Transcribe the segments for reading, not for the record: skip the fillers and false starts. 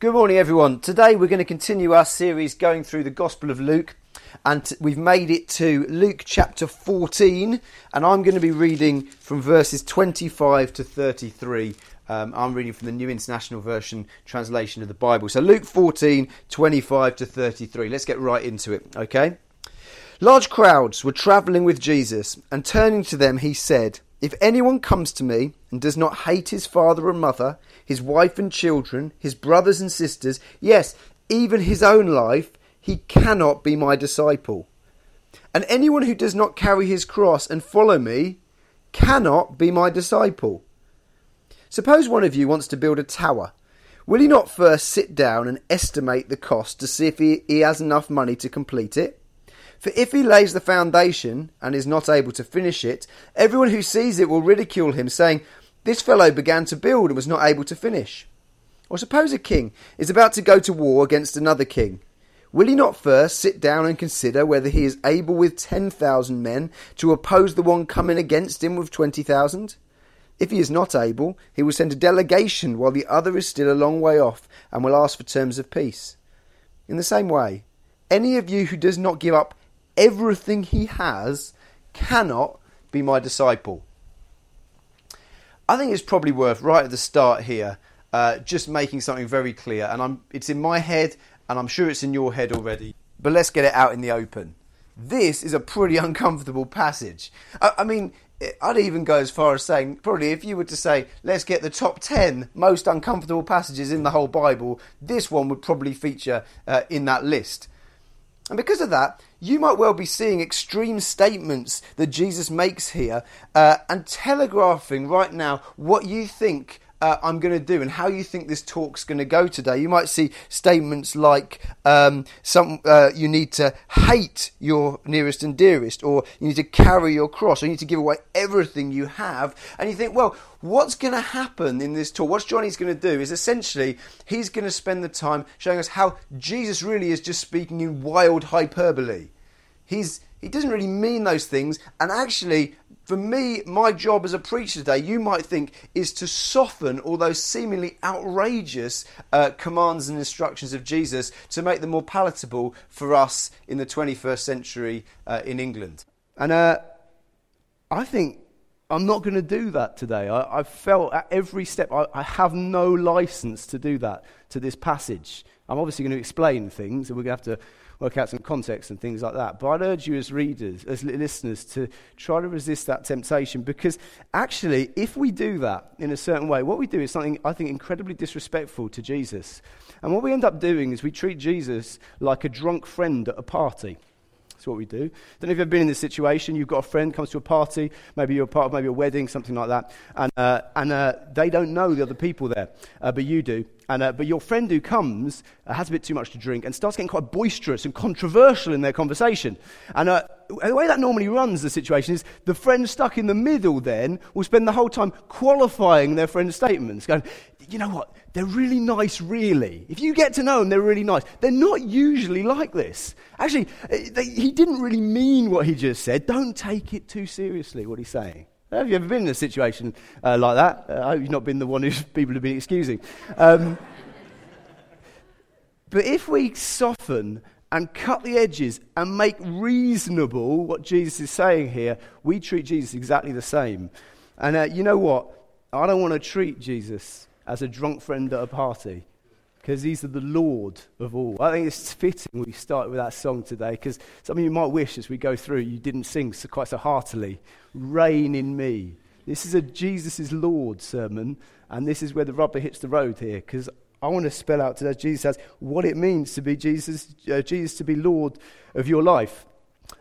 Good morning, everyone. Today we're going to continue our series going through the Gospel of Luke, and we've made it to Luke chapter 14, and I'm going to be reading from verses 25 to 33. I'm reading from the New International Version translation of the Bible. So Luke 14, 25 to 33. Let's get right into it, okay? Large crowds were travelling with Jesus, and turning to them he said, "If anyone comes to me and does not hate his father and mother, his wife and children, his brothers and sisters, yes, even his own life, he cannot be my disciple. And anyone who does not carry his cross and follow me cannot be my disciple. Suppose one of you wants to build a tower. Will he not first sit down and estimate the cost to see if he has enough money to complete it? For if he lays the foundation and is not able to finish it, everyone who sees it will ridicule him, saying, 'This fellow began to build and was not able to finish.' Or suppose a king is about to go to war against another king. Will he not first sit down and consider whether he is able with 10,000 men to oppose the one coming against him with 20,000? If he is not able, he will send a delegation while the other is still a long way off and will ask for terms of peace. In the same way, any of you who does not give up everything he has cannot be my disciple." I think it's probably worth right at the start here just making something very clear, and it's in my head and I'm sure it's in your head already, but let's get it out in the open. This is a pretty uncomfortable passage. I mean, I'd even go as far as saying, probably if you were to say, let's get the top 10 most uncomfortable passages in the whole Bible, this one would probably feature in that list. And because of that, you might well be seeing extreme statements that Jesus makes here and telegraphing right now what you think I'm going to do and how you think this talk's going to go today. You might see statements like you need to hate your nearest and dearest, or you need to carry your cross, or you need to give away everything you have. And you think, well, what's going to happen in this talk? What Johnny's going to do is essentially he's going to spend the time showing us how Jesus really is just speaking in wild hyperbole. He doesn't really mean those things. And actually, for me, my job as a preacher today, you might think, is to soften all those seemingly outrageous commands and instructions of Jesus to make them more palatable for us in the 21st century in England. And I think I'm not going to do that today. I've felt at every step, I have no license to do that to this passage. I'm obviously going to explain things, and we're going to have to work out some context and things like that. But I'd urge you as readers, as listeners, to try to resist that temptation, because actually, if we do that in a certain way, what we do is something, I think, incredibly disrespectful to Jesus. And what we end up doing is we treat Jesus like a drunk friend at a party. That's what we do. I don't know if you've ever been in this situation. You've got a friend, comes to a party, maybe you're part of maybe a wedding, something like that, and they don't know the other people there, but you do. But your friend who comes has a bit too much to drink and starts getting quite boisterous and controversial in their conversation. And the way that normally runs the situation is the friend stuck in the middle then will spend the whole time qualifying their friend's statements, going, you know what, they're really nice, really. If you get to know them, they're really nice. They're not usually like this. Actually, he didn't really mean what he just said. Don't take it too seriously, what he's saying. Have you ever been in a situation like that? I hope you've not been the one who people have been excusing. But if we soften and cut the edges and make reasonable what Jesus is saying here, we treat Jesus exactly the same. And you know what? I don't want to treat Jesus as a drunk friend at a party, because he's the Lord of all. I think it's fitting we start with that song today, because something you might wish as we go through you didn't sing quite so heartily. Reign in me. This is a Jesus is Lord sermon, and this is where the rubber hits the road here, because I want to spell out today, as Jesus has, what it means to be Jesus to be Lord of your life.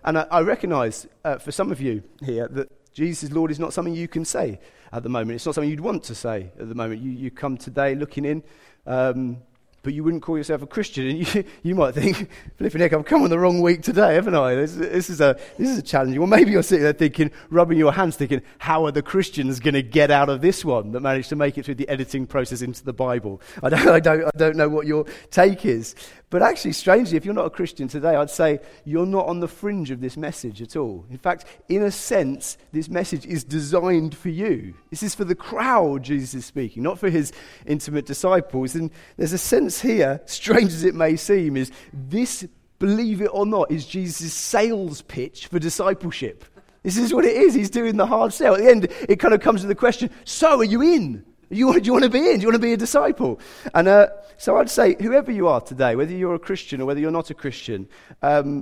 And I recognise for some of you here that Jesus is Lord is not something you can say at the moment. It's not something you'd want to say at the moment. You come today looking in, but you wouldn't call yourself a Christian, and you might think, flipping heck, I've come on the wrong week today, haven't I? This is a challenge. Well, maybe you're sitting there thinking, rubbing your hands, thinking, how are the Christians going to get out of this one that managed to make it through the editing process into the Bible? I don't know what your take is. But actually, strangely, if you're not a Christian today, I'd say you're not on the fringe of this message at all. In fact, in a sense, this message is designed for you. This is for the crowd Jesus is speaking, not for his intimate disciples. And there's a sense difference here, strange as it may seem, is this, believe it or not, is Jesus' sales pitch for discipleship. This is what it is. He's doing the hard sell. At the end, it kind of comes to the question, so are you in? Do you want to be in? Do you want to be a disciple? And so I'd say, whoever you are today, whether you're a Christian or whether you're not a Christian, I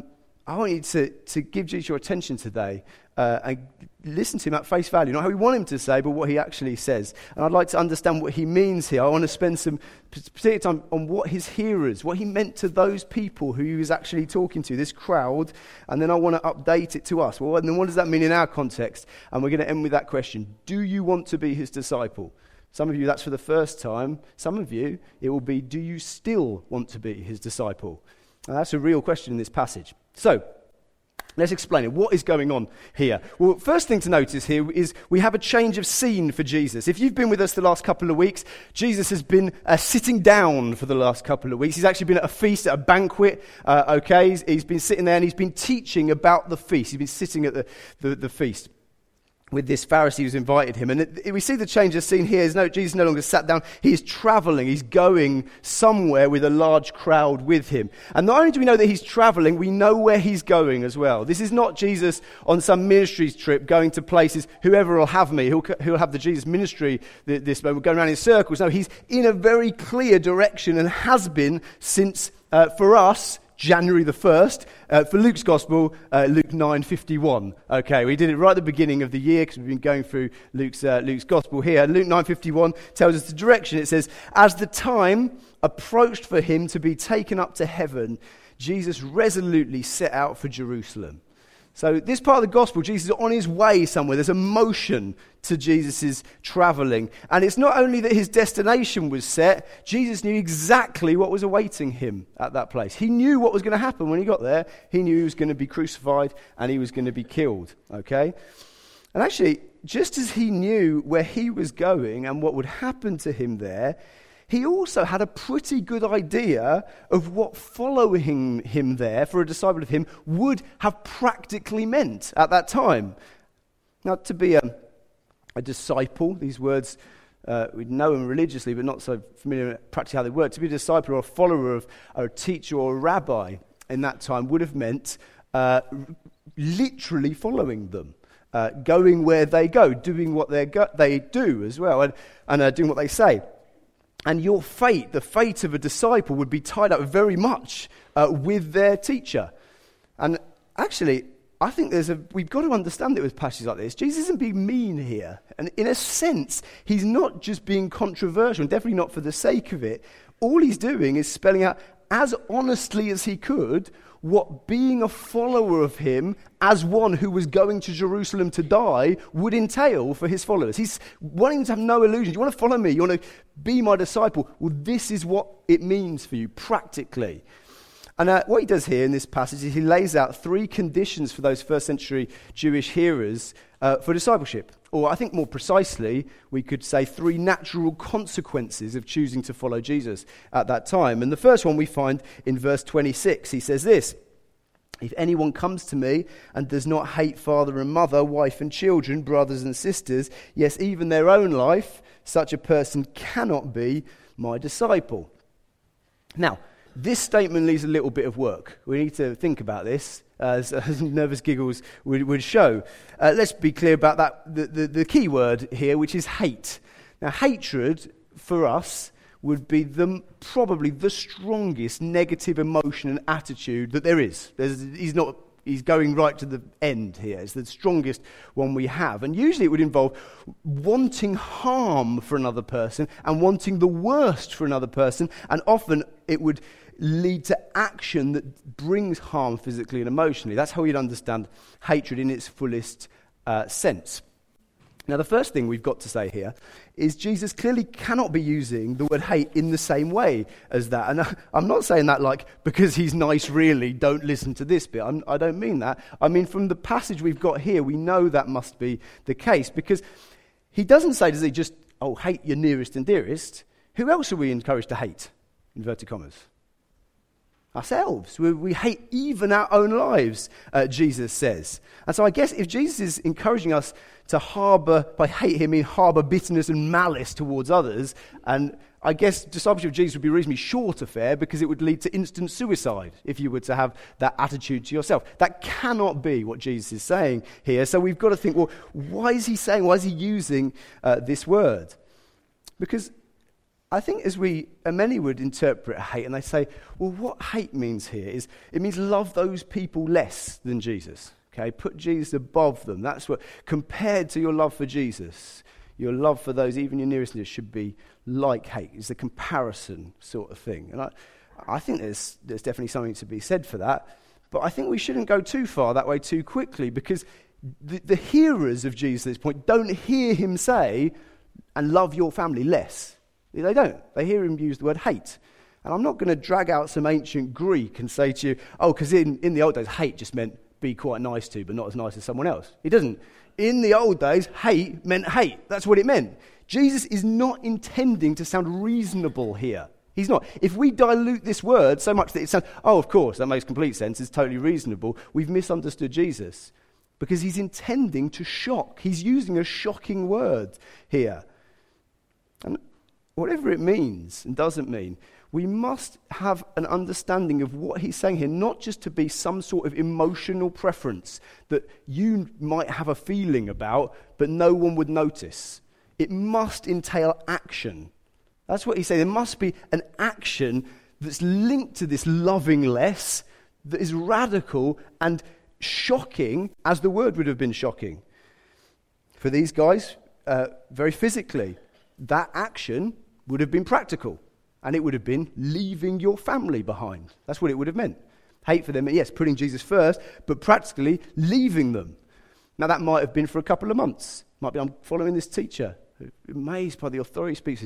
want you to give Jesus your attention today and listen to him at face value. Not how we want him to say, but what he actually says. And I'd like to understand what he means here. I want to spend some particular time on what his hearers, what he meant to those people who he was actually talking to, this crowd. And then I want to update it to us. Well, and then what does that mean in our context? And we're going to end with that question. Do you want to be his disciple? Some of you, that's for the first time. Some of you, it will be, do you still want to be his disciple? Now, that's a real question in this passage. So, let's explain it. What is going on here? Well, first thing to notice here is we have a change of scene for Jesus. If you've been with us the last couple of weeks, Jesus has been sitting down for the last couple of weeks. He's actually been at a feast, at a banquet. He's been sitting there and he's been teaching about the feast. He's been sitting at the feast with this Pharisee who's invited him. And we see the change of scene here. Jesus no longer sat down. He is traveling. He's going somewhere with a large crowd with him. And not only do we know that he's traveling, we know where he's going as well. This is not Jesus on some ministry trip going to places, whoever will have me, who'll have the Jesus ministry this moment, going around in circles. No, he's in a very clear direction and has been since, for us, January the 1st, for Luke's Gospel, Luke 9:51. Okay, we did it right at the beginning of the year because we've been going through Luke's Gospel here. Luke 9:51 tells us the direction. It says, as the time approached for him to be taken up to heaven, Jesus resolutely set out for Jerusalem. So this part of the Gospel, Jesus is on his way somewhere. There's a motion to Jesus' traveling. And it's not only that his destination was set, Jesus knew exactly what was awaiting him at that place. He knew what was going to happen when he got there. He knew he was going to be crucified and he was going to be killed, okay? And actually, just as he knew where he was going and what would happen to him there, he also had a pretty good idea of what following him there for a disciple of him would have practically meant at that time. Now, to be a disciple, these words, we know them religiously, but not so familiar practically how they work. To be a disciple or a follower of or a teacher or a rabbi in that time would have meant literally following them. Going where they go, doing what they do as well, and doing what they say. And your fate, the fate of a disciple, would be tied up very much with their teacher. And actually, I think we've got to understand it with passages like this. Jesus isn't being mean here. And in a sense, he's not just being controversial, and definitely not for the sake of it. All he's doing is spelling out as honestly as he could what being a follower of him as one who was going to Jerusalem to die would entail for his followers. He's wanting to have no illusions. You want to follow me? You want to be my disciple? Well, this is what it means for you practically. And what he does here in this passage is he lays out three conditions for those first century Jewish hearers for discipleship. Or I think more precisely, we could say three natural consequences of choosing to follow Jesus at that time. And the first one we find in verse 26. He says this, if anyone comes to me and does not hate father and mother, wife and children, brothers and sisters, yes, even their own life, such a person cannot be my disciple. Now, this statement leaves a little bit of work. We need to think about this, as nervous giggles would show. Let's be clear about that. The key word here, which is hate. Now, hatred for us would be probably the strongest negative emotion and attitude that there is. He's going right to the end here. It's the strongest one we have. And usually it would involve wanting harm for another person and wanting the worst for another person. And often it would lead to action that brings harm physically and emotionally. That's how you'd understand hatred in its fullest sense. Now, the first thing we've got to say here is Jesus clearly cannot be using the word hate in the same way as that. And I'm not saying that like, because he's nice really, don't listen to this bit. I don't mean that. I mean, from the passage we've got here, we know that must be the case. Because he doesn't say, does he, just, hate your nearest and dearest. Who else are we encouraged to hate? Inverted commas. Ourselves. We hate even our own lives, Jesus says. And so I guess if Jesus is encouraging us to harbour, by hate him, mean harbour bitterness and malice towards others, and I guess discipleship of Jesus would be a reasonably short affair because it would lead to instant suicide if you were to have that attitude to yourself. That cannot be what Jesus is saying here. So we've got to think, well, why is he using this word? Because I think many would interpret hate and they say, well, what hate means here is it means love those people less than Jesus. Okay, put Jesus above them. That's what, compared to your love for Jesus, your love for those, even your nearest should be like hate. It's a comparison sort of thing. And I think there's definitely something to be said for that. But I think we shouldn't go too far that way too quickly because the hearers of Jesus at this point don't hear him say, and love your family less. They don't. They hear him use the word hate. And I'm not going to drag out some ancient Greek and say to you, oh, because in the old days, hate just meant be quite nice to, but not as nice as someone else. It doesn't. In the old days, hate meant hate. That's what it meant. Jesus is not intending to sound reasonable here. He's not. If we dilute this word so much that it sounds, oh, of course, that makes complete sense, it's totally reasonable, we've misunderstood Jesus because he's intending to shock. He's using a shocking word here. And whatever it means and doesn't mean, we must have an understanding of what he's saying here, not just to be some sort of emotional preference that you might have a feeling about, but no one would notice. It must entail action. That's what he's saying. There must be an action that's linked to this loving less, that is radical and shocking, as the word would have been shocking. For these guys, very physically, that action would have been practical. And it would have been leaving your family behind. That's what it would have meant. Hate for them, yes, putting Jesus first, but practically leaving them. Now that might have been for a couple of months. Might be, I'm following this teacher, amazed by the authority speaks,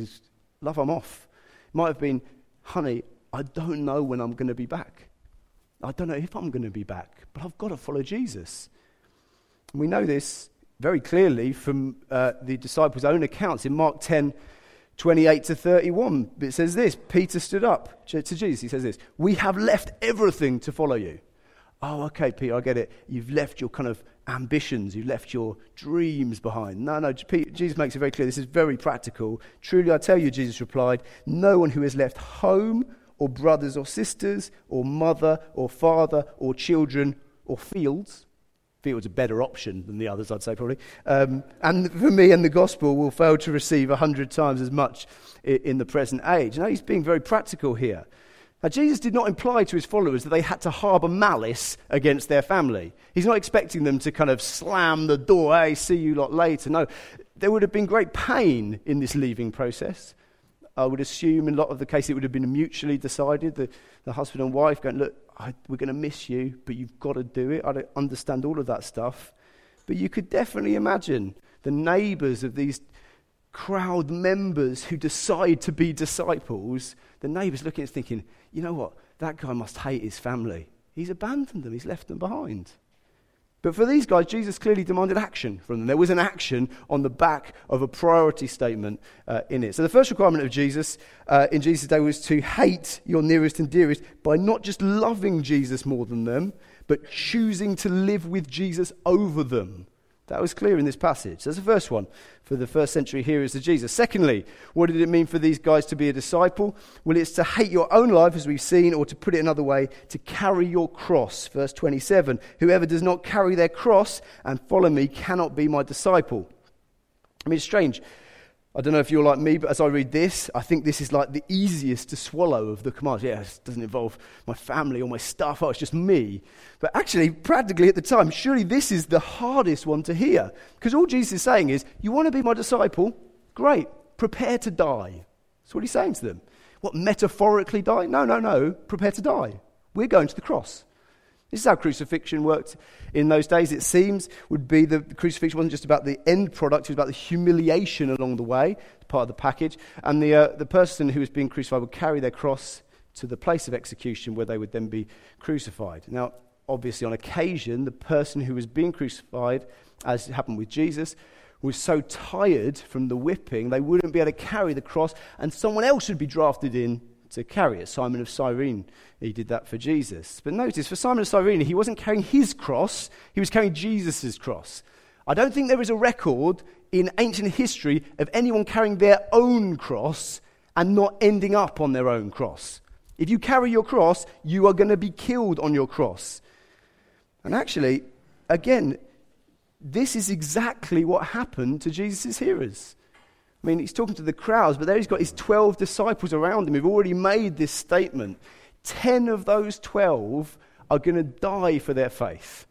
love, I'm off. Might have been, honey, I don't know when I'm going to be back. I don't know if I'm going to be back, but I've got to follow Jesus. And we know this very clearly from the disciples' own accounts in Mark 10, 28 to 31, it says this, Peter stood up to Jesus, he says this, we have left everything to follow you. Oh, okay, Peter, I get it. You've left your kind of ambitions, you've left your dreams behind. No, Peter, Jesus makes it very clear, this is very practical. Truly I tell you, Jesus replied, no one who has left home or brothers or sisters or mother or father or children or fields, a better option than the others, I'd say probably. And for me and the gospel will fail to receive 100 times as much in the present age. Now he's being very practical here. Now Jesus did not imply to his followers that they had to harbour malice against their family. He's not expecting them to kind of slam the door, hey, see you lot later. No, there would have been great pain in this leaving process. I would assume in a lot of the cases it would have been mutually decided, the husband and wife going, look, we're going to miss you, but you've got to do it. I don't understand all of that stuff. But you could definitely imagine the neighbours of these crowd members who decide to be disciples, the neighbours looking at it thinking, you know what, that guy must hate his family. He's abandoned them, he's left them behind. But for these guys, Jesus clearly demanded action from them. There was an action on the back of a priority statement in it. So the first requirement of Jesus in Jesus' day was to hate your nearest and dearest by not just loving Jesus more than them, but choosing to live with Jesus over them. That was clear in this passage. That's the first one for the first century hearers of Jesus. Secondly, what did it mean for these guys to be a disciple? Well, it's to hate your own life, as we've seen, or to put it another way, to carry your cross. Verse 27, whoever does not carry their cross and follow me cannot be my disciple. I mean, it's strange. I don't know if you're like me, but as I read this, I think this is like the easiest to swallow of the commands. Yeah, it doesn't involve my family or my stuff. Oh, it's just me. But actually, practically at the time, surely this is the hardest one to hear. Because all Jesus is saying is, you want to be my disciple? Great. Prepare to die. That's what he's saying to them. What, metaphorically die? No. Prepare to die. We're going to the cross. This is how crucifixion worked in those days. It seems would be the crucifixion wasn't just about the end product; it was about the humiliation along the way, part of the package. And the person who was being crucified would carry their cross to the place of execution, where they would then be crucified. Now, obviously, on occasion, the person who was being crucified, as happened with Jesus, was so tired from the whipping they wouldn't be able to carry the cross, and someone else would be drafted in to carry it. Simon of Cyrene, he did that for Jesus. But notice, for Simon of Cyrene, he wasn't carrying his cross, he was carrying Jesus' cross. I don't think there is a record in ancient history of anyone carrying their own cross and not ending up on their own cross. If you carry your cross, you are going to be killed on your cross. And actually, again, this is exactly what happened to Jesus' hearers. I mean, he's talking to the crowds, but there he's got his 12 disciples around him who've already made this statement. 10 of those 12 are going to die for their faith.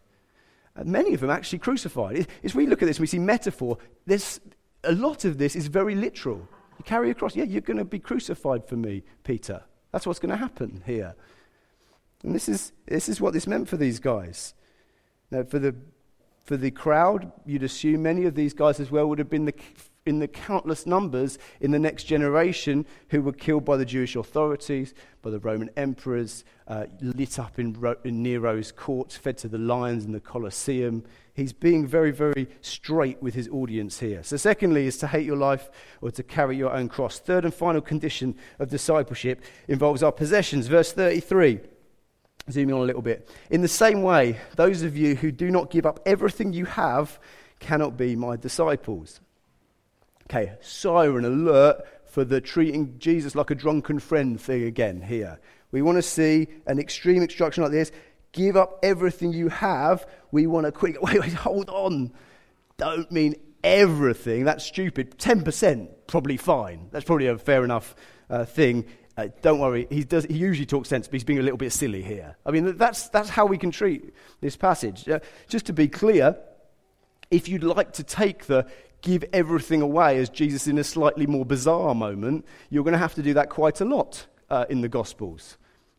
And many of them actually crucified. As we look at this, we see metaphor. There's a lot of this is very literal. You carry a cross, yeah, you're going to be crucified for me, Peter. That's what's going to happen here. And this is what this meant for these guys. Now, for the crowd, you'd assume many of these guys as well would have been in the countless numbers in the next generation who were killed by the Jewish authorities, by the Roman emperors, lit up in Nero's courts, fed to the lions in the Colosseum. He's being very, very straight with his audience here. So secondly is to hate your life or to carry your own cross. Third and final condition of discipleship involves our possessions. Verse 33, zooming on a little bit. In the same way, those of you who do not give up everything you have cannot be my disciples. Okay, siren alert for the treating Jesus like a drunken friend thing again here. We want to see an extreme instruction like this. Give up everything you have. We want to quick, wait, hold on. Don't mean everything. That's stupid. 10%, probably fine. That's probably a fair enough thing. Don't worry. He usually talks sense, but he's being a little bit silly here. I mean, that's how we can treat this passage. Just to be clear, if you'd like to take the give everything away as Jesus in a slightly more bizarre moment, you're going to have to do that quite a lot in the Gospels.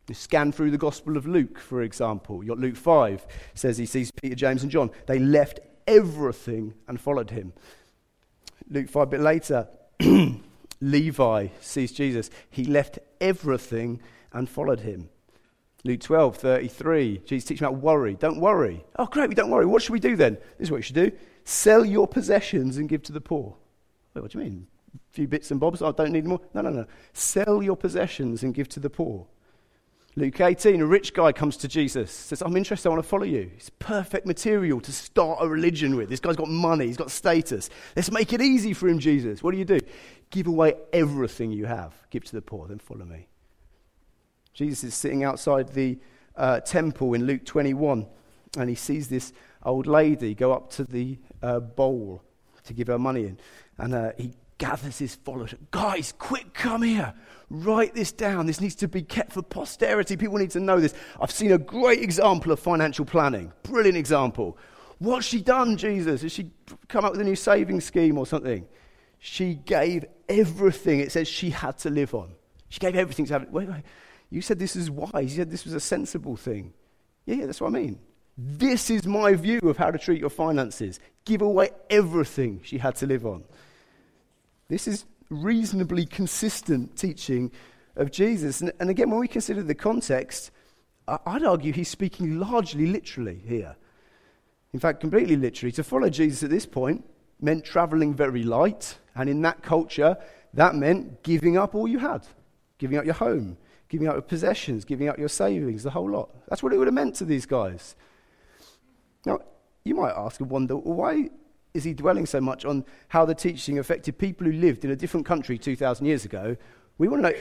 You scan through the Gospel of Luke, for example. You've got Luke 5, says he sees Peter, James, and John. They left everything and followed him. Luke 5, a bit later, Levi sees Jesus. He left everything and followed him. Luke 12, 33, Jesus teaches about worry. Don't worry. Oh, great, we don't worry. What should we do then? This is what you should do. Sell your possessions and give to the poor. Wait, what do you mean? A few bits and bobs? I don't need more? No. Sell your possessions and give to the poor. Luke 18, a rich guy comes to Jesus, says, I'm interested, I want to follow you. It's perfect material to start a religion with. This guy's got money, he's got status. Let's make it easy for him, Jesus. What do? Give away everything you have. Give to the poor, then follow me. Jesus is sitting outside the temple in Luke 21, and he sees this old lady go up to the bowl to give her money in, and he gathers his followers. Guys, quick, come here. Write this down. This needs to be kept for posterity. People need to know this. I've seen a great example of financial planning. Brilliant example. What's she done, Jesus? Has she come up with a new savings scheme or something? She gave everything. It says she had to live on. She gave everything to have. Wait. You said this is wise. You said this was a sensible thing. Yeah, that's what I mean. This is my view of how to treat your finances. Give away everything she had to live on. This is reasonably consistent teaching of Jesus. And again, when we consider the context, I'd argue he's speaking largely literally here. In fact, completely literally. To follow Jesus at this point meant traveling very light. And in that culture, that meant giving up all you had. Giving up your home, giving up your possessions, giving up your savings, the whole lot. That's what it would have meant to these guys. Now, you might ask and wonder, why is he dwelling so much on how the teaching affected people who lived in a different country 2,000 years ago? We want to know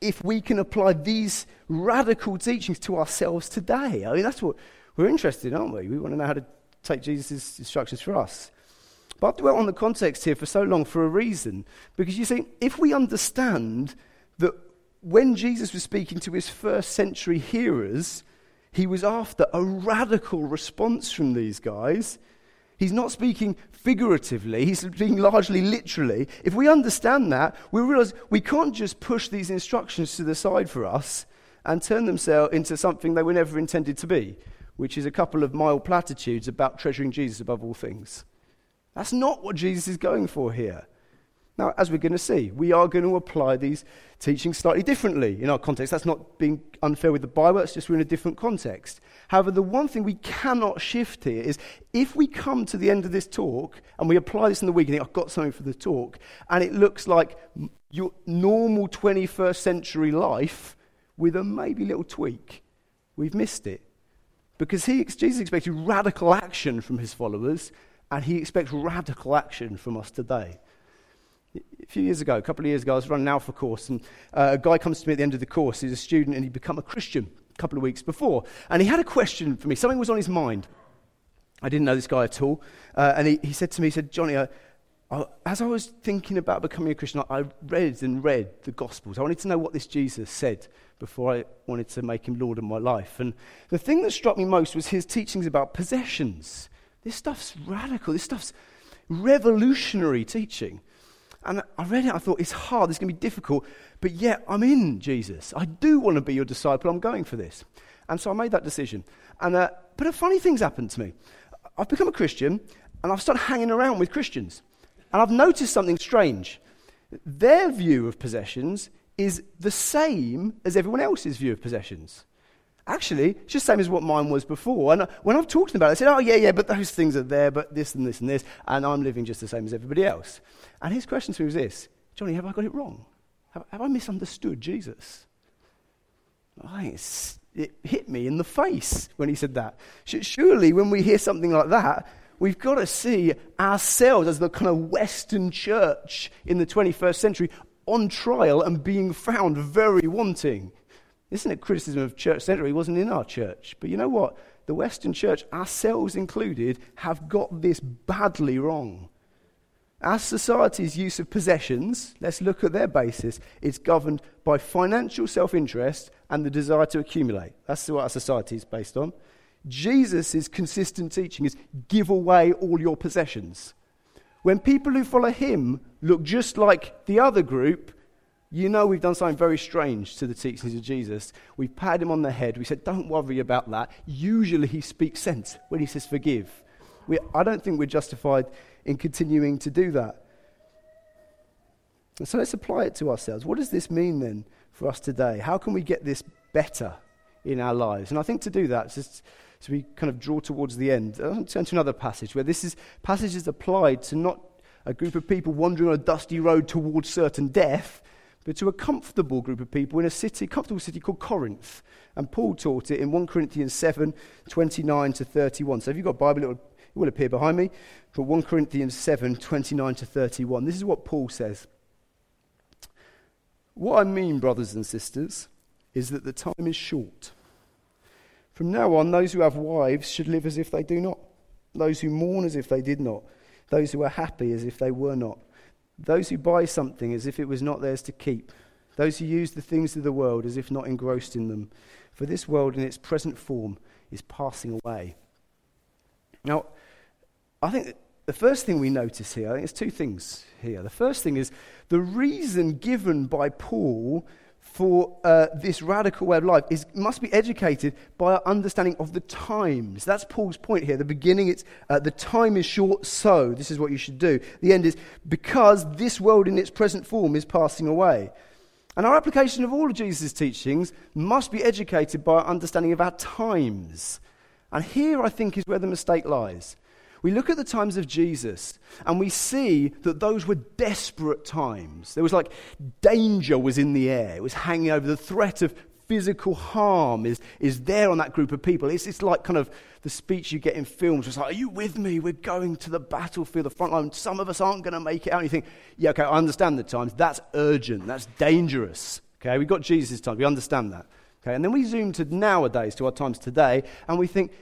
if we can apply these radical teachings to ourselves today. I mean, that's what we're interested in, aren't we? We want to know how to take Jesus' instructions for us. But I've dwelt on the context here for so long for a reason, because you see, if we understand that when Jesus was speaking to his first century hearers, he was after a radical response from these guys. He's not speaking figuratively, he's speaking largely literally. If we understand that, we realize we can't just push these instructions to the side for us and turn themselves into something they were never intended to be, which is a couple of mild platitudes about treasuring Jesus above all things. That's not what Jesus is going for here. Now, as we're going to see, we are going to apply these teachings slightly differently in our context. That's not being unfair with the Bible, it's just we're in a different context. However, the one thing we cannot shift here is if we come to the end of this talk and we apply this in the week and think, I've got something for the talk, and it looks like your normal 21st century life with a maybe little tweak, we've missed it. Because Jesus expected radical action from his followers, and he expects radical action from us today. A couple of years ago, I was running an Alpha course, and a guy comes to me at the end of the course. He's a student, and he'd become a Christian a couple of weeks before. And he had a question for me. Something was on his mind. I didn't know this guy at all. And he said to me, he said, Johnny, as I was thinking about becoming a Christian, I read and read the Gospels. I wanted to know what this Jesus said before I wanted to make him Lord of my life. And the thing that struck me most was his teachings about possessions. This stuff's radical. This stuff's revolutionary teaching. And I read it, I thought, it's hard, it's going to be difficult, but yet I'm in, Jesus. I do want to be your disciple, I'm going for this. And so I made that decision. And but a funny thing's happened to me. I've become a Christian, and I've started hanging around with Christians. And I've noticed something strange. Their view of possessions is the same as everyone else's view of possessions. Actually, it's just the same as what mine was before. And when I've talked about it, I said, but those things are there, but this and this and this, and I'm living just the same as everybody else. And his question to me was this, Johnny, have I got it wrong? Have I misunderstood Jesus? It hit me in the face when he said that. Surely when we hear something like that, we've got to see ourselves as the kind of Western church in the 21st century on trial and being found very wanting. Isn't it criticism of church centre? He wasn't in our church. But you know what? The Western church, ourselves included, have got this badly wrong. Our society's use of possessions, let's look at their basis, it's governed by financial self-interest and the desire to accumulate. That's what our society is based on. Jesus' consistent teaching is give away all your possessions. When people who follow him look just like the other group, you know we've done something very strange to the teachings of Jesus. We've patted him on the head. We said, don't worry about that. Usually he speaks sense when he says forgive. I don't think we're justified in continuing to do that. And so let's apply it to ourselves. What does this mean then for us today? How can we get this better in our lives? And I think to do that, just so we kind of draw towards the end, I'll turn to another passage where this passage is applied to not a group of people wandering on a dusty road towards certain death, but to a comfortable group of people in a comfortable city called Corinth. And Paul taught it in 1 Corinthians 7, 29 to 31. So if you've got a Bible, it will appear behind me. But 1 Corinthians 7, 29 to 31. This is what Paul says. What I mean, brothers and sisters, is that the time is short. From now on, those who have wives should live as if they do not. Those who mourn as if they did not. Those who are happy as if they were not. Those who buy something as if it was not theirs to keep. Those who use the things of the world as if not engrossed in them. For this world in its present form is passing away. Now, I think the first thing we notice here, I think there's two things here. The first thing is the reason given by Paul for this radical way of life must be educated by our understanding of the times. That's Paul's point here. The beginning, it's the time is short, so this is what you should do. The end is because this world in its present form is passing away. And our application of all of Jesus' teachings must be educated by our understanding of our times. And here, I think, is where the mistake lies. We look at the times of Jesus, and we see that those were desperate times. There was like danger was in the air. It was hanging over. The threat of physical harm is there on that group of people. It's like kind of the speech you get in films. It's like, are you with me? We're going to the battlefield, the front line. Some of us aren't going to make it out. And you think, yeah, okay, I understand the times. That's urgent. That's dangerous. Okay, we got Jesus' times. We understand that. Okay, and then we zoom to nowadays, to our times today, and we think,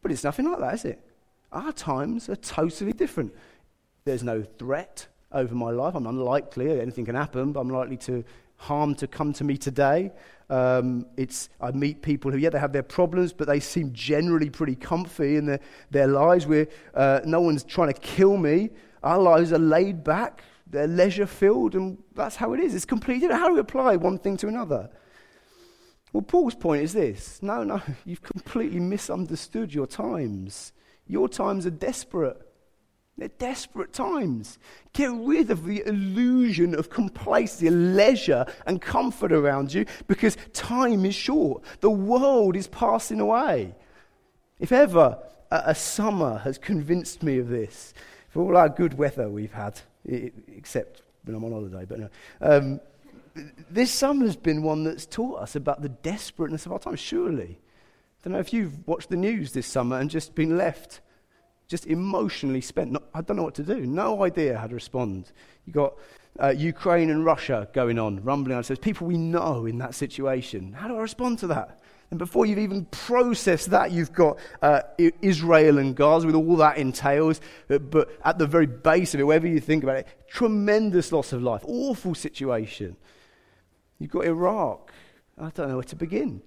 but it's nothing like that, is it? Our times are totally different. There's no threat over my life. I'm unlikely, anything can happen, but I'm likely to harm to come to me today. I meet people who, they have their problems, but they seem generally pretty comfy in their lives. No one's trying to kill me. Our lives are laid back, they're leisure filled, and that's how it is. It's completely how do we apply one thing to another? Well, Paul's point is this. No, you've completely misunderstood your times. Your times are desperate. They're desperate times. Get rid of the illusion of complacency, leisure, and comfort around you because time is short. The world is passing away. If ever a summer has convinced me of this, for all our good weather we've had, except when I'm on holiday, but no. This summer's been one that's taught us about the desperateness of our time, surely. I don't know if you've watched the news this summer and just been left just emotionally spent. I don't know what to do. No idea how to respond. You've got Ukraine and Russia going on, rumbling on. So there's people we know in that situation. How do I respond to that? And before you've even processed that, you've got Israel and Gaza with all that entails. But at the very base of it, wherever you think about it, tremendous loss of life, awful situation. You've got Iraq. I don't know where to begin.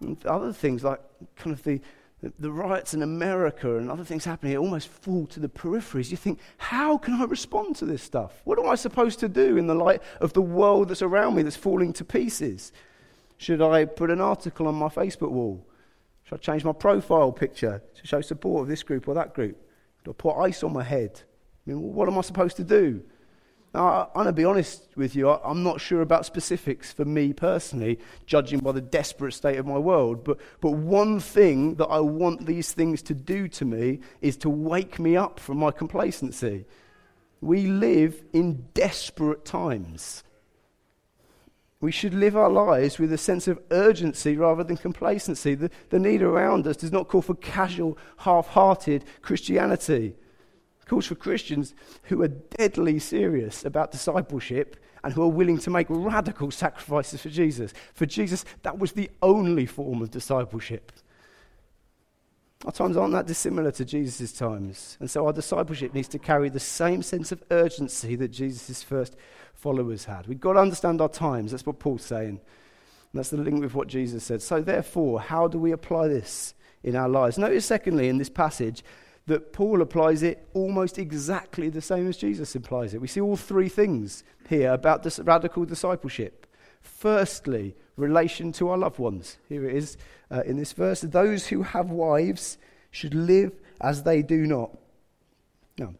And other things like kind of the riots in America and other things happening, it almost fall to the peripheries. You think, how can I respond to this stuff? What am I supposed to do in the light of the world that's around me that's falling to pieces? Should I put an article on my Facebook wall? Should I change my profile picture to show support of this group or that group? Do I put ice on my head? I mean, what am I supposed to do? Now, I'm going to be honest with you, I'm not sure about specifics for me personally, judging by the desperate state of my world, but one thing that I want these things to do to me is to wake me up from my complacency. We live in desperate times. We should live our lives with a sense of urgency rather than complacency. The need around us does not call for casual, half-hearted Christianity. It calls for Christians who are deadly serious about discipleship and who are willing to make radical sacrifices for Jesus. For Jesus, that was the only form of discipleship. Our times aren't that dissimilar to Jesus' times, and so our discipleship needs to carry the same sense of urgency that Jesus' first followers had. We've got to understand our times. That's what Paul's saying, and that's the link with what Jesus said. So therefore, how do we apply this in our lives? Notice secondly in this passage that Paul applies it almost exactly the same as Jesus implies it. We see all three things here about this radical discipleship. Firstly, relation to our loved ones. Here it is in this verse. Those who have wives should live as they do not. Now,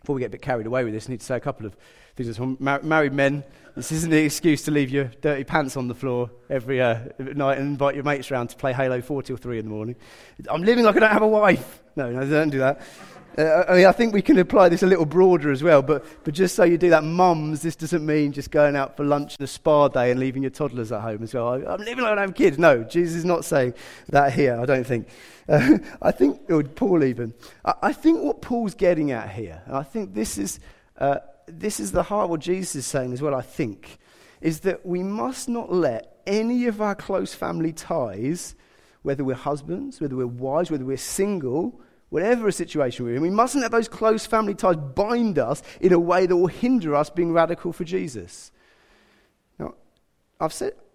before we get a bit carried away with this, I need to say a couple of things. Married men, this isn't an excuse to leave your dirty pants on the floor every night and invite your mates around to play Halo 4 till 3 in the morning. I'm living like I don't have a wife. No, don't do that. I mean, I think we can apply this a little broader as well, but just so you do that, mums, this doesn't mean just going out for lunch and a spa day and leaving your toddlers at home as well. I'm living like I don't have kids. No, Jesus is not saying that here, I don't think. I think, or Paul even. I think what Paul's getting at here, and I think this is the heart of what Jesus is saying as well, I think, is that we must not let any of our close family ties, whether we're husbands, whether we're wives, whether we're single, whatever a situation we're in, we mustn't let those close family ties bind us in a way that will hinder us being radical for Jesus. Now, I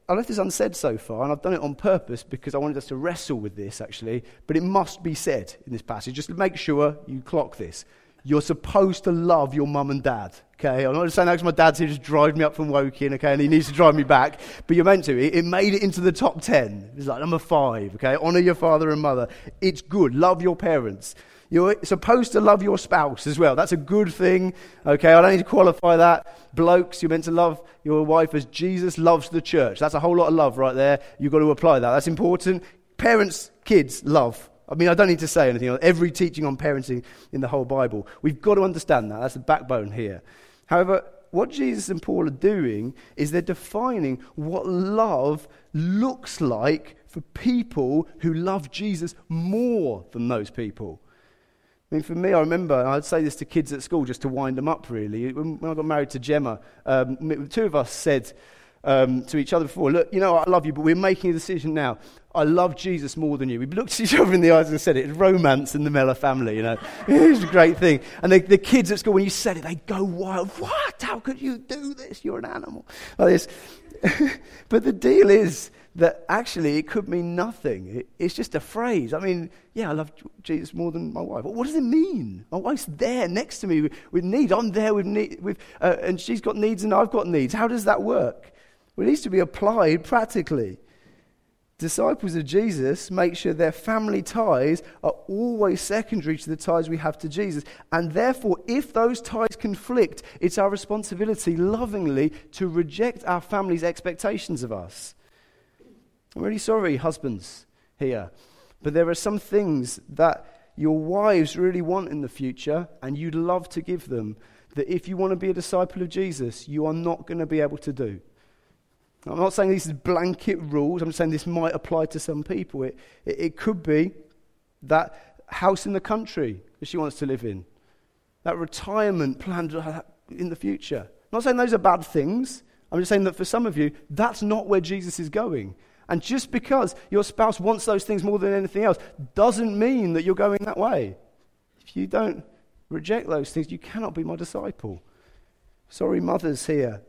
left this unsaid so far, and I've done it on purpose because I wanted us to wrestle with this, actually, but it must be said in this passage. Just make sure you clock this. You're supposed to love your mum and dad, okay? I'm not just saying that because my dad's here just drive me up from Woking, okay, and he needs to drive me back, but you're meant to. It made it into the top 10. It's like number 5, okay? Honour your father and mother. It's good. Love your parents. You're supposed to love your spouse as well. That's a good thing, okay? I don't need to qualify that. Blokes, you're meant to love your wife as Jesus loves the church. That's a whole lot of love right there. You've got to apply that. That's important. Parents, kids, love. I mean, I don't need to say anything. Every teaching on parenting in the whole Bible. We've got to understand that. That's the backbone here. However, what Jesus and Paul are doing is they're defining what love looks like for people who love Jesus more than those people. I mean, for me, I remember, and I'd say this to kids at school just to wind them up, really. When I got married to Gemma, the two of us said to each other before, look, you know, I love you, but we're making a decision now. I love Jesus more than you. We looked at each other in the eyes and said it. It's romance in the Mella family, you know. It was a great thing. And the kids at school, when you said it, they go wild. What? How could you do this? You're an animal. Like this. But the deal is that actually it could mean nothing. It's just a phrase. I mean, yeah, I love Jesus more than my wife. What does it mean? My wife's there next to me with needs. I'm there with needs. And she's got needs and I've got needs. How does that work? Well, it needs to be applied practically. Disciples of Jesus make sure their family ties are always secondary to the ties we have to Jesus. And therefore, if those ties conflict, it's our responsibility lovingly to reject our family's expectations of us. I'm really sorry, husbands here, but there are some things that your wives really want in the future and you'd love to give them that if you want to be a disciple of Jesus, you are not going to be able to do. I'm not saying these are blanket rules. I'm just saying this might apply to some people. It could be that house in the country that she wants to live in, that retirement planned in the future. I'm not saying those are bad things. I'm just saying that for some of you, that's not where Jesus is going. And just because your spouse wants those things more than anything else doesn't mean that you're going that way. If you don't reject those things, you cannot be my disciple. Sorry, mothers here.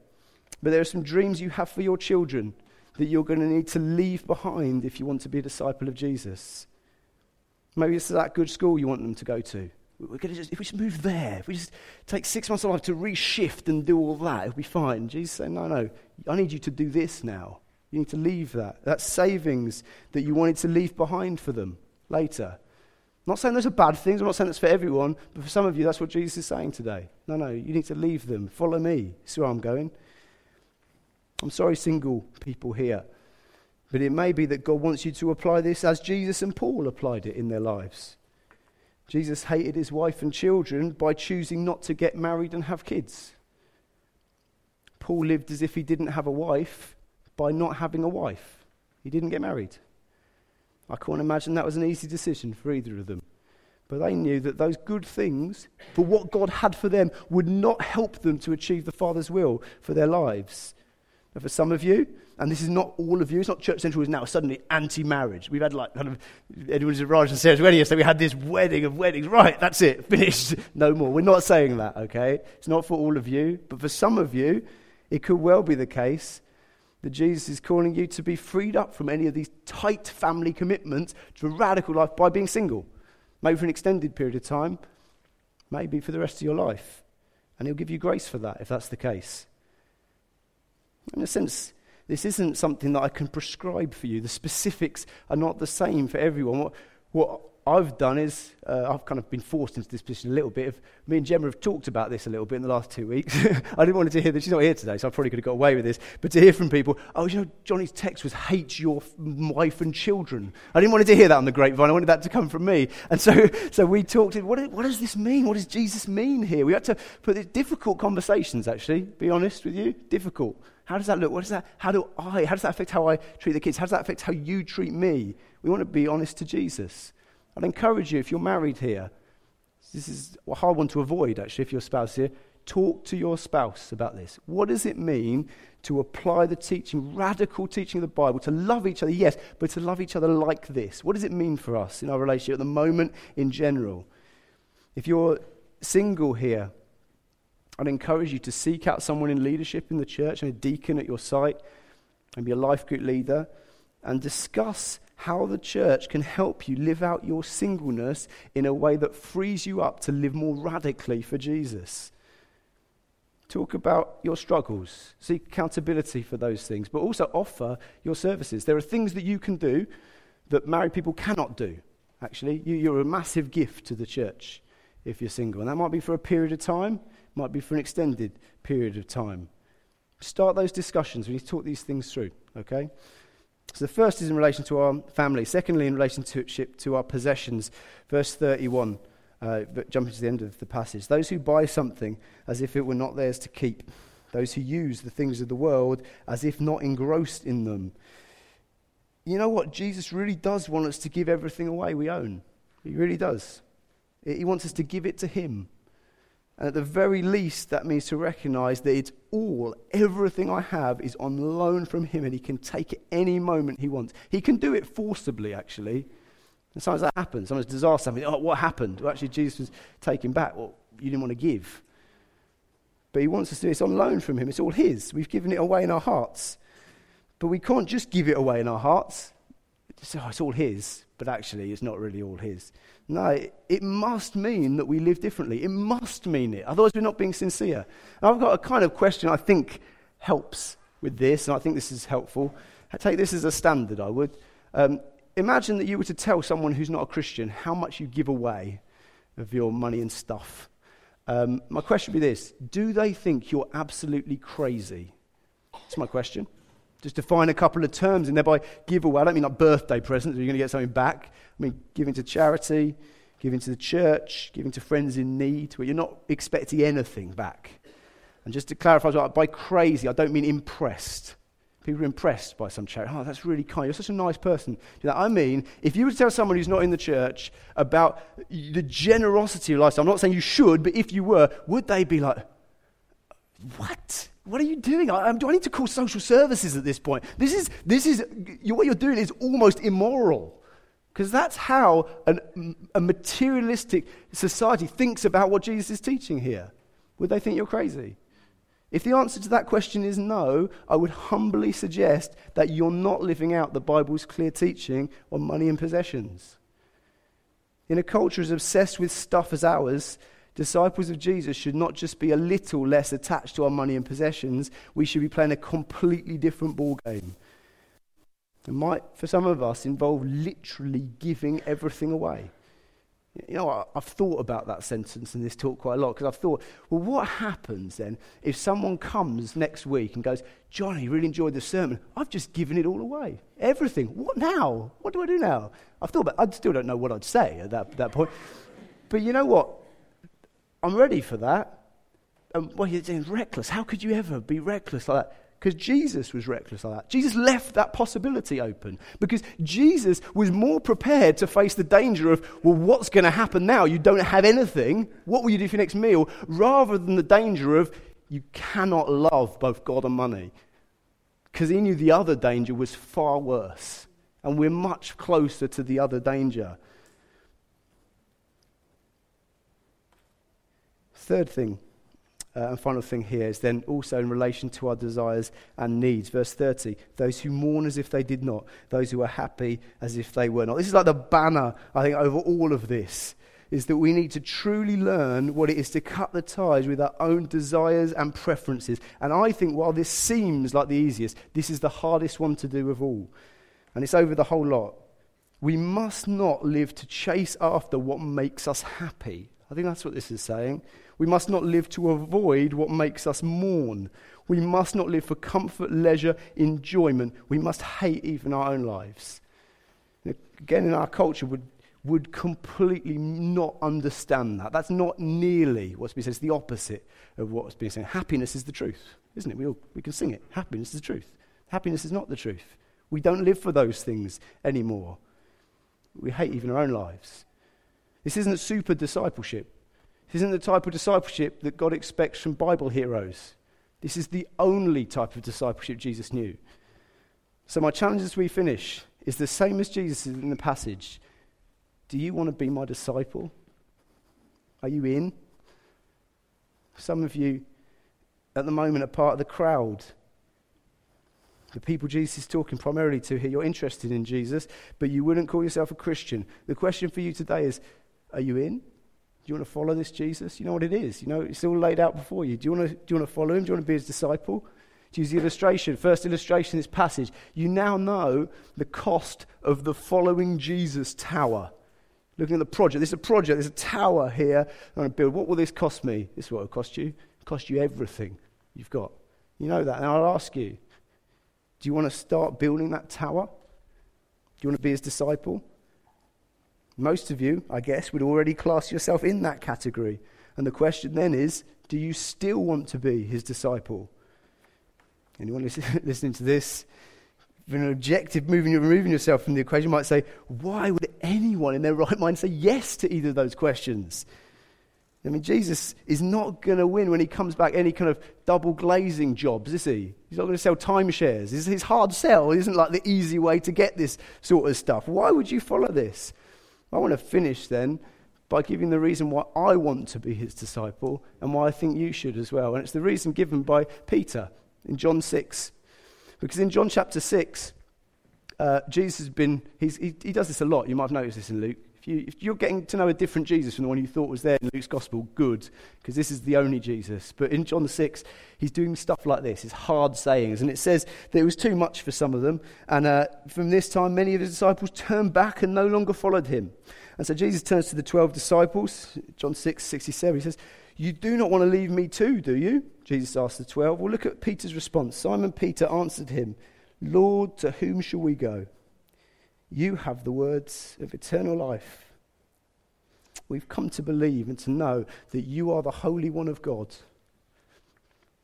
But there are some dreams you have for your children that you're going to need to leave behind if you want to be a disciple of Jesus. Maybe it's that good school you want them to go to. We're going to just, if we just move there, if we just take 6 months of life to reshift and do all that, it'll be fine. Jesus said, no, I need you to do this now. You need to leave that. That savings that you wanted to leave behind for them later. I'm not saying those are bad things. I'm not saying that's for everyone. But for some of you, that's what Jesus is saying today. No, you need to leave them. Follow me. That's where I'm going. I'm sorry, single people here. But it may be that God wants you to apply this as Jesus and Paul applied it in their lives. Jesus hated his wife and children by choosing not to get married and have kids. Paul lived as if he didn't have a wife by not having a wife. He didn't get married. I can't imagine that was an easy decision for either of them. But they knew that those good things, for what God had for them, would not help them to achieve the Father's will for their lives. Now for some of you, and this is not all of you, it's not Church Central is now suddenly anti-marriage. We've had Edwards and Raj and Sarah's wedding yesterday, we had this wedding of weddings, right, that's it, finished, no more. We're not saying that, okay? It's not for all of you, but for some of you, it could well be the case that Jesus is calling you to be freed up from any of these tight family commitments to a radical life by being single, maybe for an extended period of time, maybe for the rest of your life. And he'll give you grace for that if that's the case. In a sense, this isn't something that I can prescribe for you. The specifics are not the same for everyone. What I've done is, I've kind of been forced into this position a little bit. Me and Gemma have talked about this a little bit in the last 2 weeks. I didn't want her to hear that. She's not here today, so I probably could have got away with this. But to hear from people, Johnny's text was, hate your wife and children. I didn't want her to hear that on the grapevine. I wanted that to come from me. And so we talked, what does this mean? What does Jesus mean here? We had to put these difficult conversations, actually, be honest with you, difficult. How does that look? What is that? How does that affect how I treat the kids? How does that affect how you treat me? We want to be honest to Jesus. I'd encourage you, if you're married here, this is a hard one to avoid, actually, if your spouse is here, talk to your spouse about this. What does it mean to apply the teaching, radical teaching of the Bible, to love each other, yes, but to love each other like this? What does it mean for us in our relationship at the moment in general? If you're single here, I'd encourage you to seek out someone in leadership in the church and a deacon at your site and be a life group leader and discuss how the church can help you live out your singleness in a way that frees you up to live more radically for Jesus. Talk about your struggles, seek accountability for those things, but also offer your services. There are things that you can do that married people cannot do, actually. You're a massive gift to the church if you're single, and that might be for a period of time. Might be for an extended period of time. Start those discussions. We need to talk these things through, okay? So the first is in relation to our family. Secondly, in relationship to our possessions. Verse 31, but jumping to the end of the passage. Those who buy something as if it were not theirs to keep. Those who use the things of the world as if not engrossed in them. You know what? Jesus really does want us to give everything away we own. He really does. He wants us to give it to him. And at the very least, that means to recognize that it's all, everything I have is on loan from him, and he can take it any moment he wants. He can do it forcibly, actually. And sometimes that happens. Sometimes disaster happens. Oh, what happened? Well, actually, Jesus was taken back. Well, you didn't want to give. But he wants us to do it. It's on loan from him. It's all his. We've given it away in our hearts. But we can't just give it away in our hearts. It's all his. But actually, it's not really all his. No, it must mean that we live differently. It must mean it. Otherwise, we're not being sincere. And I've got a kind of question I think helps with this, and I think this is helpful. I take this as a standard, I would. Imagine that you were to tell someone who's not a Christian how much you give away of your money and stuff. My question would be this. Do they think you're absolutely crazy? That's my question. Just define a couple of terms in there by giveaway. I don't mean like birthday presents, you're going to get something back. I mean giving to charity, giving to the church, giving to friends in need, where you're not expecting anything back. And just to clarify, by crazy, I don't mean impressed. People are impressed by some charity. Oh, that's really kind. You're such a nice person. I mean, if you were to tell someone who's not in the church about the generosity of lifestyle, I'm not saying you should, but if you were, would they be like, what? What are you doing? Do I need to call social services at this point? What you're doing is almost immoral. Because that's how a materialistic society thinks about what Jesus is teaching here. Would they think you're crazy? If the answer to that question is no, I would humbly suggest that you're not living out the Bible's clear teaching on money and possessions. In a culture as obsessed with stuff as ours, disciples of Jesus should not just be a little less attached to our money and possessions, we should be playing a completely different ballgame. It might, for some of us, involve literally giving everything away. You know, I've thought about that sentence in this talk quite a lot, because I've thought, well, what happens then if someone comes next week and goes, Johnny, really enjoyed the sermon. I've just given it all away. Everything. What now? What do I do now? I've thought about it. I still don't know what I'd say at that point. But you know what? I'm ready for that. And well, you're saying reckless. How could you ever be reckless like that? Because Jesus was reckless like that. Jesus left that possibility open because Jesus was more prepared to face the danger of, well, what's going to happen now? You don't have anything. What will you do for your next meal? Rather than the danger of, you cannot love both God and money. Because he knew the other danger was far worse. And we're much closer to the other danger. Third thing. And final thing here is then also in relation to our desires and needs. Verse 30, those who mourn as if they did not, those who are happy as if they were not. This is like the banner, I think, over all of this, is that we need to truly learn what it is to cut the ties with our own desires and preferences. And I think while this seems like the easiest, this is the hardest one to do of all. And it's over the whole lot. We must not live to chase after what makes us happy. I think that's what this is saying. We must not live to avoid what makes us mourn. We must not live for comfort, leisure, enjoyment. We must hate even our own lives. Again, in our culture, would completely not understand that. That's not nearly what's being said. It's the opposite of what's being said. Happiness is the truth, isn't it? We can sing it. Happiness is the truth. Happiness is not the truth. We don't live for those things anymore. We hate even our own lives. This isn't super discipleship. This isn't the type of discipleship that God expects from Bible heroes. This is the only type of discipleship Jesus knew. So my challenge as we finish is the same as Jesus in the passage. Do you want to be my disciple? Are you in? Some of you at the moment are part of the crowd. The people Jesus is talking primarily to here, you're interested in Jesus, but you wouldn't call yourself a Christian. The question for you today is, are you in? Do you want to follow this Jesus? You know what it is. You know, it's all laid out before you. Do you want to follow him? Do you want to be his disciple? To use the illustration, first illustration in this passage, you now know the cost of the following Jesus tower. Looking at the project. This is a project. There's a tower here I'm going to build. What will this cost me? This is what it will cost you. It'll cost you everything you've got. You know that. And I'll ask you, do you want to start building that tower? Do you want to be his disciple? Most of you, I guess, would already class yourself in that category. And the question then is, do you still want to be his disciple? Anyone listening to this, if an objective removing yourself from the equation, might say, why would anyone in their right mind say yes to either of those questions? I mean, Jesus is not going to win when he comes back any kind of double glazing jobs, is he? He's not going to sell timeshares. His hard sell isn't like the easy way to get this sort of stuff. Why would you follow this? I want to finish then by giving the reason why I want to be his disciple and why I think you should as well. And it's the reason given by Peter in John 6. Because in John chapter 6, Jesus has been, he does this a lot. You might have noticed this in Luke. If you're getting to know a different Jesus from the one you thought was there in Luke's gospel, good, because this is the only Jesus. But in John 6, he's doing stuff like this. It's hard sayings. And it says that it was too much for some of them. And from this time, many of the disciples turned back and no longer followed him. And so Jesus turns to the 12 disciples, John 6, 67. He says, "You do not want to leave me too, do you?" Jesus asked the 12. Well, look at Peter's response. Simon Peter answered him, "Lord, to whom shall we go? You have the words of eternal life. We've come to believe and to know that you are the Holy One of God."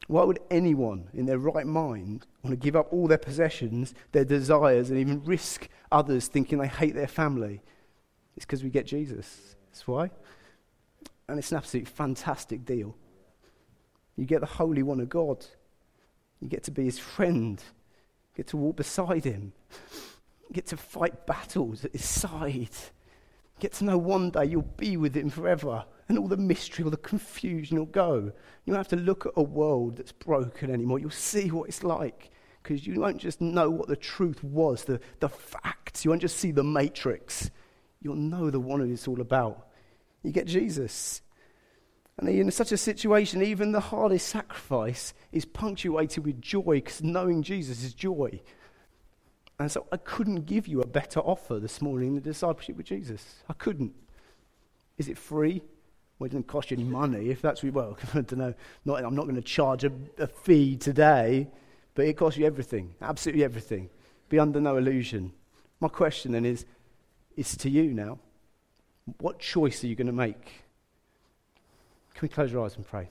Why would anyone in their right mind want to give up all their possessions, their desires, and even risk others thinking they hate their family? It's because we get Jesus. That's why. And it's an absolute fantastic deal. You get the Holy One of God. You get to be his friend. You get to walk beside him. You get to fight battles at his side. You get to know one day you'll be with him forever. And all the mystery, all the confusion will go. You don't have to look at a world that's broken anymore. You'll see what it's like. Because you won't just know what the truth was, the facts. You won't just see the matrix. You'll know the one who it's all about. You get Jesus. And in such a situation, even the hardest sacrifice is punctuated with joy, because knowing Jesus is joy. And so I couldn't give you a better offer this morning than the discipleship with Jesus. I couldn't. Is it free? Well, it doesn't cost you any money. If that's what you, well, I don't know. I'm not going to charge a fee today, but it costs you everything, absolutely everything. Be under no illusion. My question then is, it's to you now. What choice are you going to make? Can we close your eyes and pray?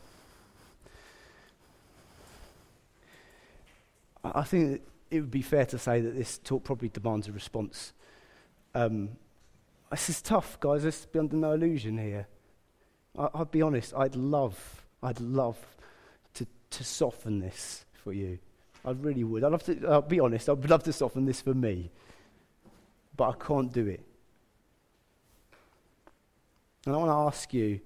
I think that it would be fair to say that this talk probably demands a response. This is tough, guys. Let's be under no illusion here. I'll be honest. I'd love to soften this for you. I really would. I'll be honest. I'd love to soften this for me, but I can't do it. And I want to ask you.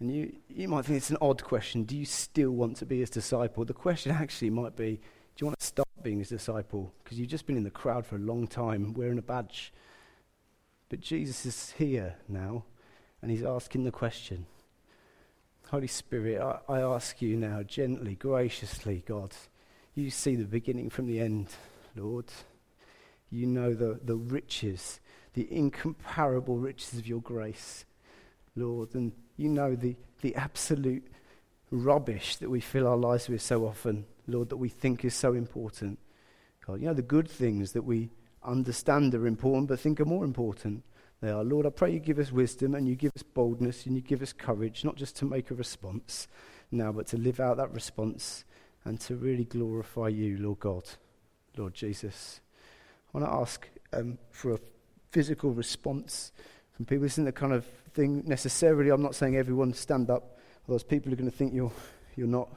And you might think it's an odd question. Do you still want to be his disciple? The question actually might be, do you want to stop being his disciple? Because you've just been in the crowd for a long time, wearing a badge. But Jesus is here now, and he's asking the question. Holy Spirit, I ask you now, gently, graciously, God, you see the beginning from the end, Lord. You know the riches, the incomparable riches of your grace, Lord, and you know the absolute rubbish that we fill our lives with so often, Lord, that we think is so important. God, you know the good things that we understand are important but think are more important. They are, Lord, I pray you give us wisdom and you give us boldness and you give us courage, not just to make a response now, but to live out that response and to really glorify you, Lord God, Lord Jesus. I want to ask for a physical response from people. This isn't the kind of thing necessarily, I'm not saying everyone stand up, otherwise people are going to think you're not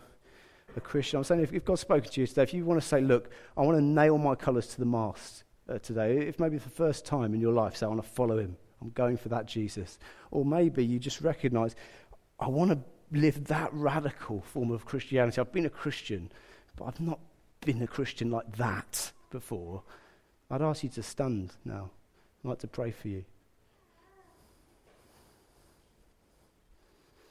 a Christian. I'm saying if God's spoken to you today, if you want to say, look, I want to nail my colours to the mast today, if maybe for the first time in your life, say, I want to follow him, I'm going for that Jesus. Or maybe you just recognise, I want to live that radical form of Christianity. I've been a Christian, but I've not been a Christian like that before. I'd ask you to stand now. I'd like to pray for you.